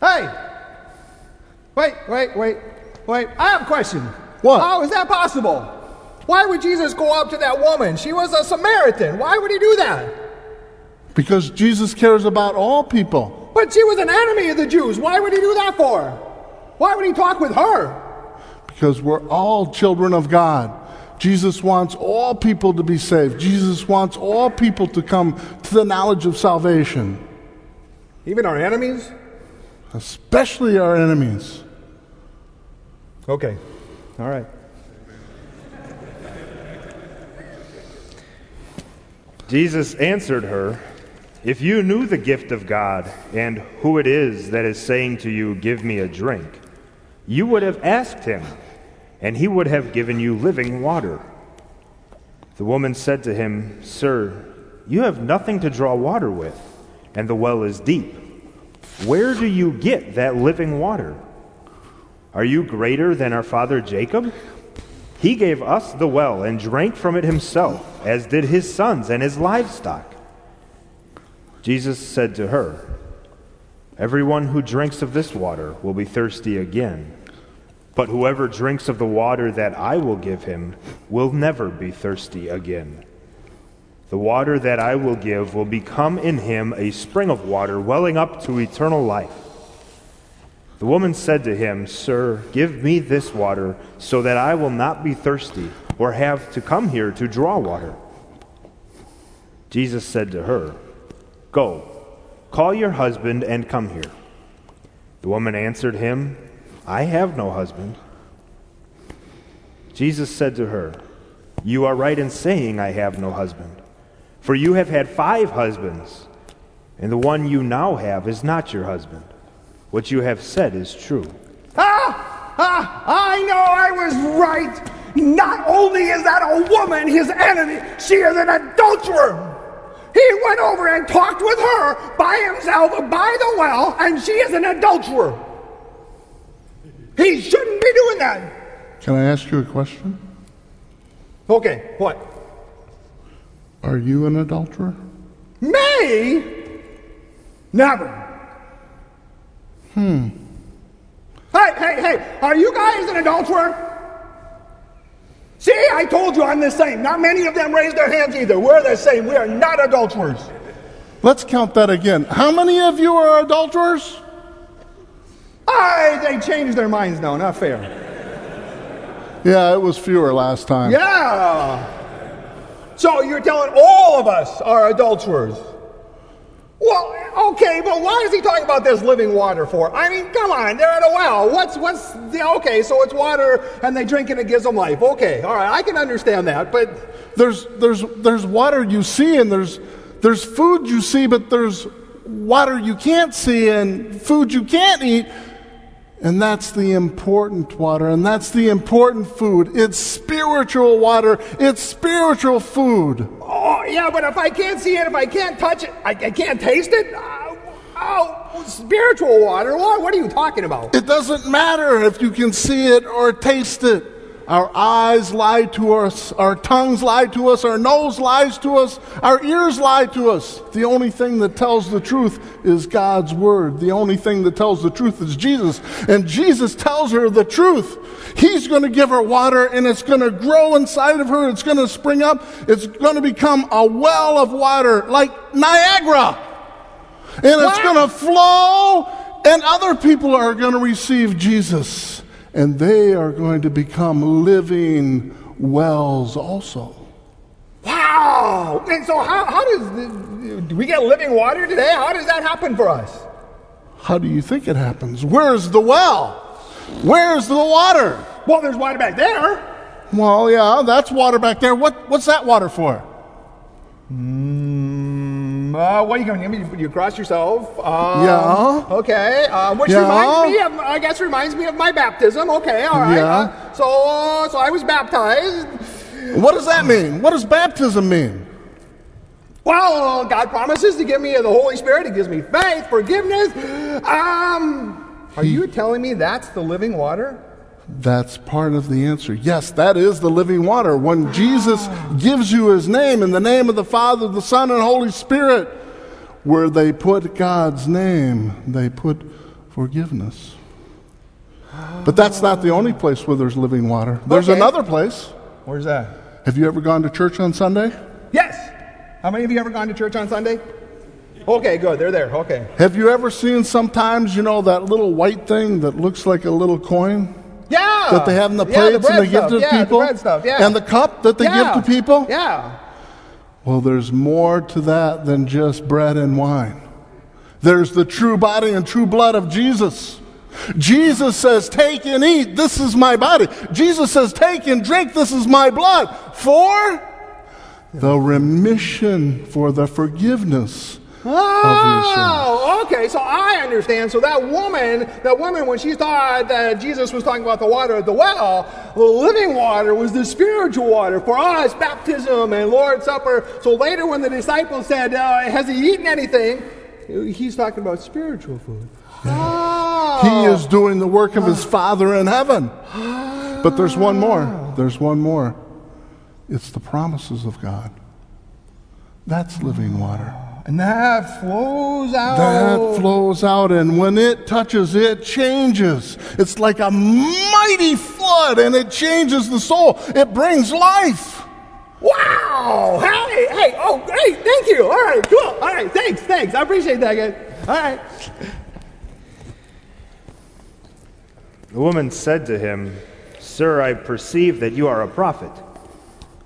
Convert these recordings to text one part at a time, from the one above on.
Hey! Wait. I have a question. What? How is that possible? Why would Jesus go up to that woman? She was a Samaritan. Why would he do that? Because Jesus cares about all people. But she was an enemy of the Jews. Why would he do that for? Why would he talk with her? Because we're all children of God. Jesus wants all people to be saved. Jesus wants all people to come to the knowledge of salvation. Even our enemies? Especially our enemies. Okay. All right. Jesus answered her, "If you knew the gift of God and who it is that is saying to you, 'Give me a drink,' you would have asked him, and he would have given you living water." The woman said to him, "Sir, you have nothing to draw water with, and the well is deep. Where do you get that living water? Are you greater than our father Jacob? He gave us the well and drank from it himself, as did his sons and his livestock." Jesus said to her, "Everyone who drinks of this water will be thirsty again, but whoever drinks of the water that I will give him will never be thirsty again. The water that I will give will become in him a spring of water welling up to eternal life." The woman said to him, "Sir, give me this water so that I will not be thirsty or have to come here to draw water." Jesus said to her, "Go, call your husband and come here." The woman answered him, "I have no husband." Jesus said to her, "You are right in saying, 'I have no husband,' for you have had 5 husbands, and the one you now have is not your husband. What you have said is true." I know I was right. Not only is that a woman, his enemy, she is an adulterer. He went over and talked with her by himself, by the well, and she is an adulterer. He shouldn't be doing that. Can I ask you a question? Okay, what? Are you an adulterer? Me? Never. Hey, are you guys an adulterer? See, I told you I'm the same. Not many of them raised their hands either. We're the same. We are not adulterers. Let's count that again. How many of you are adulterers? They changed their minds now. Not fair. Yeah, it was fewer last time. Yeah. So you're telling all of us are adulterers. Well, okay, but why is he talking about this living water for? I mean, come on, they're at a well. Okay, so it's water, and they drink and it gives them life. Okay, all right, I can understand that, but... There's water you see, and there's food you see, but there's water you can't see, and food you can't eat, and that's the important water, and that's the important food. It's spiritual water. It's spiritual food. Oh, yeah, but if I can't see it, if I can't touch it, I can't taste it? Spiritual water? What are you talking about? It doesn't matter if you can see it or taste it. Our eyes lie to us. Our tongues lie to us. Our nose lies to us. Our ears lie to us. The only thing that tells the truth is God's word. The only thing that tells the truth is Jesus. And Jesus tells her the truth. He's going to give her water, and it's going to grow inside of her. It's going to spring up. It's going to become a well of water like Niagara. And it's going to flow, and other people are going to receive Jesus. And they are going to become living wells also. Wow! And so do we get living water today? How does that happen for us? How do you think it happens? Where's the well? Where's the water? Well, there's water back there. Well, yeah, that's water back there. What's that water for? What are you going to give me? You cross yourself. Yeah. Okay. Reminds me of my baptism. Okay, all right. Yeah. So I was baptized. What does that mean? What does baptism mean? Well, God promises to give me the Holy Spirit. He gives me faith, forgiveness. Are you telling me that's the living water? That's part of the answer. Yes, that is the living water. When Jesus gives you his name, in the name of the Father, the Son, and Holy Spirit, where they put God's name, they put forgiveness. But that's not the only place where there's living water. There's another place. Where's that? Have you ever gone to church on Sunday? Yes. How many of you ever gone to church on Sunday? Okay, good. They're there. Okay. Have you ever seen sometimes, you know, that little white thing that looks like a little coin? Yeah. That they have in the plates and they give to people? The bread stuff. Yeah. And the cup that they give to people? Yeah. Well, there's more to that than just bread and wine. There's the true body and true blood of Jesus. Jesus says, take and eat, this is my body. Jesus says, take and drink, this is my blood. For the remission, for the forgiveness of your sins. Okay, so I understand. So that woman, when she thought that Jesus was talking about the water at the well, the living water was the spiritual water. For us, baptism and Lord's Supper. So later when the disciples said, has he eaten anything? He's talking about spiritual food. Yeah. He is doing the work of his Father in heaven. But there's one more. There's one more. It's the promises of God. That's living water. And that flows out. That flows out, and when it touches, it changes. It's like a mighty flood, and it changes the soul. It brings life. Wow! Hey! Oh, great! Thank you! All right, cool! All right, thanks! I appreciate that, guys. All right. The woman said to him, Sir, I perceive that you are a prophet.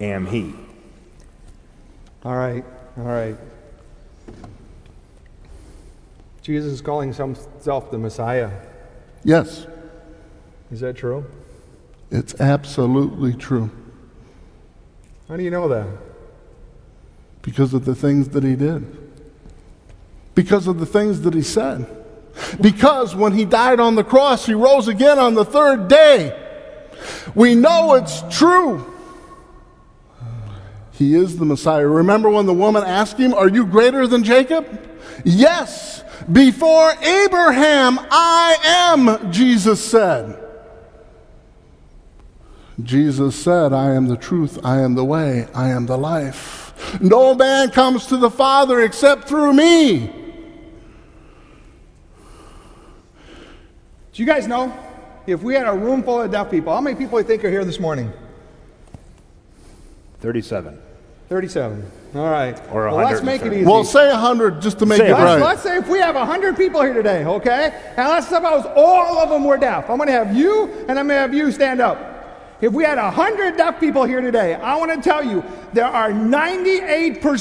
am he. All right. Jesus is calling himself the Messiah. Yes. Is that true? It's absolutely true. How do you know that? Because of the things that he did. Because of the things that he said. Because when he died on the cross, he rose again on the third day. We know it's true. He is the Messiah. Remember when the woman asked him, Are you greater than Jacob? Yes, before Abraham I am, Jesus said. Jesus said, I am the truth, I am the way, I am the life. No man comes to the Father except through me. Do you guys know, if we had a room full of deaf people, how many people do you think are here this morning? 37. All right. Or 100. Well, let's make it easy. Well, say 100 just to make it right. Let's say if we have 100 people here today, okay? And let's suppose all of them were deaf. I'm going to have you, and I'm going to have you stand up. If we had 100 deaf people here today, I want to tell you, there are 98%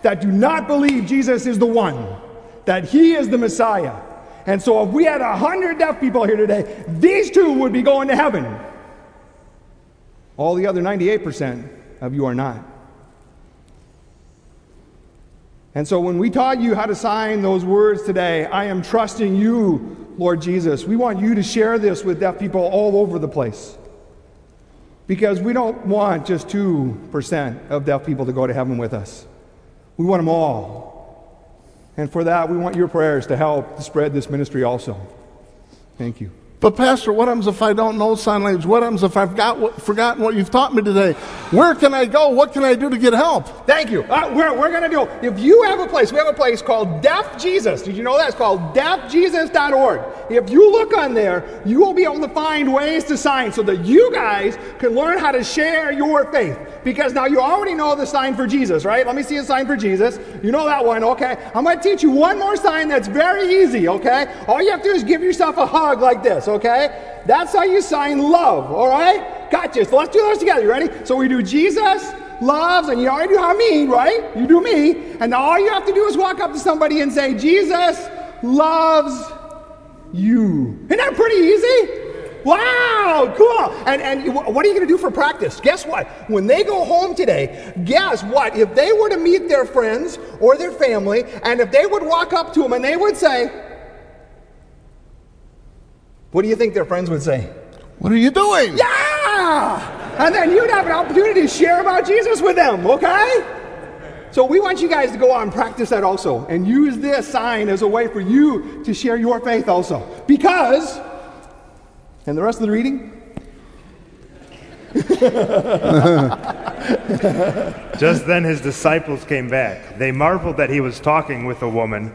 that do not believe Jesus is the one, that he is the Messiah. And so if we had 100 deaf people here today, these two would be going to heaven. All the other 98% of you are not. And so when we taught you how to sign those words today, I am trusting you, Lord Jesus. We want you to share this with deaf people all over the place. Because we don't want just 2% of deaf people to go to heaven with us. We want them all. And for that, we want your prayers to help spread this ministry also. Thank you. But Pastor, what happens if I don't know sign language? What happens if I've forgotten what you've taught me today? Where can I go? What can I do to get help? Thank you. We're going to do it. If you have a place, we have a place called Deaf Jesus. Did you know that? It's called deafjesus.org. If you look on there, you will be able to find ways to sign so that you guys can learn how to share your faith. Because now you already know the sign for Jesus, right? Let me see a sign for Jesus. You know that one, okay? I'm going to teach you one more sign that's very easy, okay? All you have to do is give yourself a hug like this. steps, okay? That's how you sign love, all right? Gotcha. So let's do those together. You ready? So we do Jesus, loves, and you already do Hameen, right? You do me. And now all you have to do is walk up to somebody and say, Jesus loves you. Isn't that pretty easy? Wow, cool. And what are you going to do for practice? Guess what? When they go home today, guess what? If they were to meet their friends or their family, and if they would walk up to them and they would say, what do you think their friends would say? What are you doing? Yeah! And then you'd have an opportunity to share about Jesus with them, okay? So we want you guys to go out and practice that also, and use this sign as a way for you to share your faith also. Because... and the rest of the reading? Just then his disciples came back. They marveled that he was talking with a woman,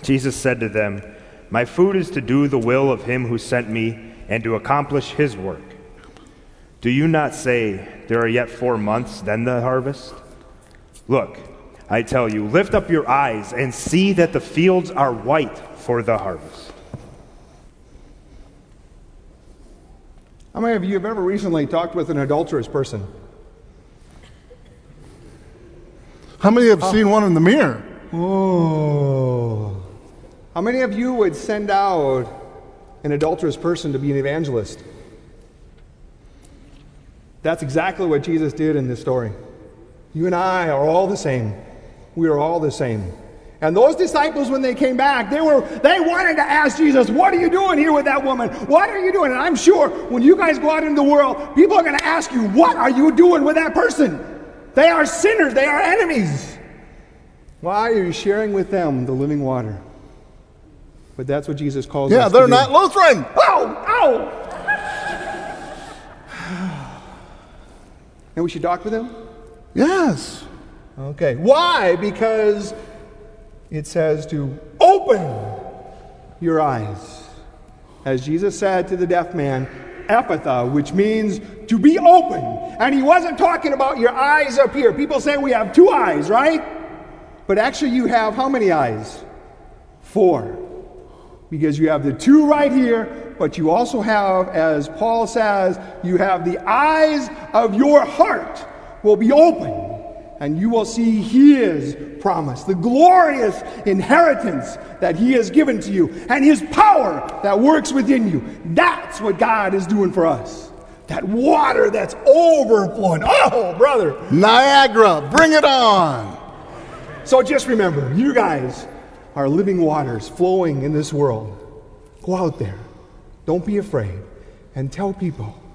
Jesus said to them, "My food is to do the will of him who sent me and to accomplish his work. Do you not say, 'There are yet 4 months, then the harvest?' Look, I tell you, lift up your eyes and see that the fields are white for the harvest." How many of you have ever recently talked with an adulterous person? How many have seen one in the mirror? Oh. How many of you would send out an adulterous person to be an evangelist? That's exactly what Jesus did in this story. You and I are all the same. We are all the same. And those disciples, when they came back, they wanted to ask Jesus, "What are you doing here with that woman? What are you doing?" And I'm sure when you guys go out into the world, people are going to ask you, "What are you doing with that person? They are sinners. They are enemies." Why are you sharing with them the living water? But that's what Jesus calls us to do. Yeah, they're not Lutheran. Oh! And we should talk with them? Yes. Okay. Why? Because... it says to open your eyes. As Jesus said to the deaf man, "Ephatha," which means to be open. And he wasn't talking about your eyes up here. People say we have 2 eyes, right? But actually you have how many eyes? 4. Because you have the 2 right here, but you also have, as Paul says, you have the eyes of your heart will be open. And you will see His promise, the glorious inheritance that He has given to you, and His power that works within you. That's what God is doing for us. That water that's overflowing. Oh, brother. Niagara, bring it on. So just remember, you guys are living waters flowing in this world. Go out there. Don't be afraid. And tell people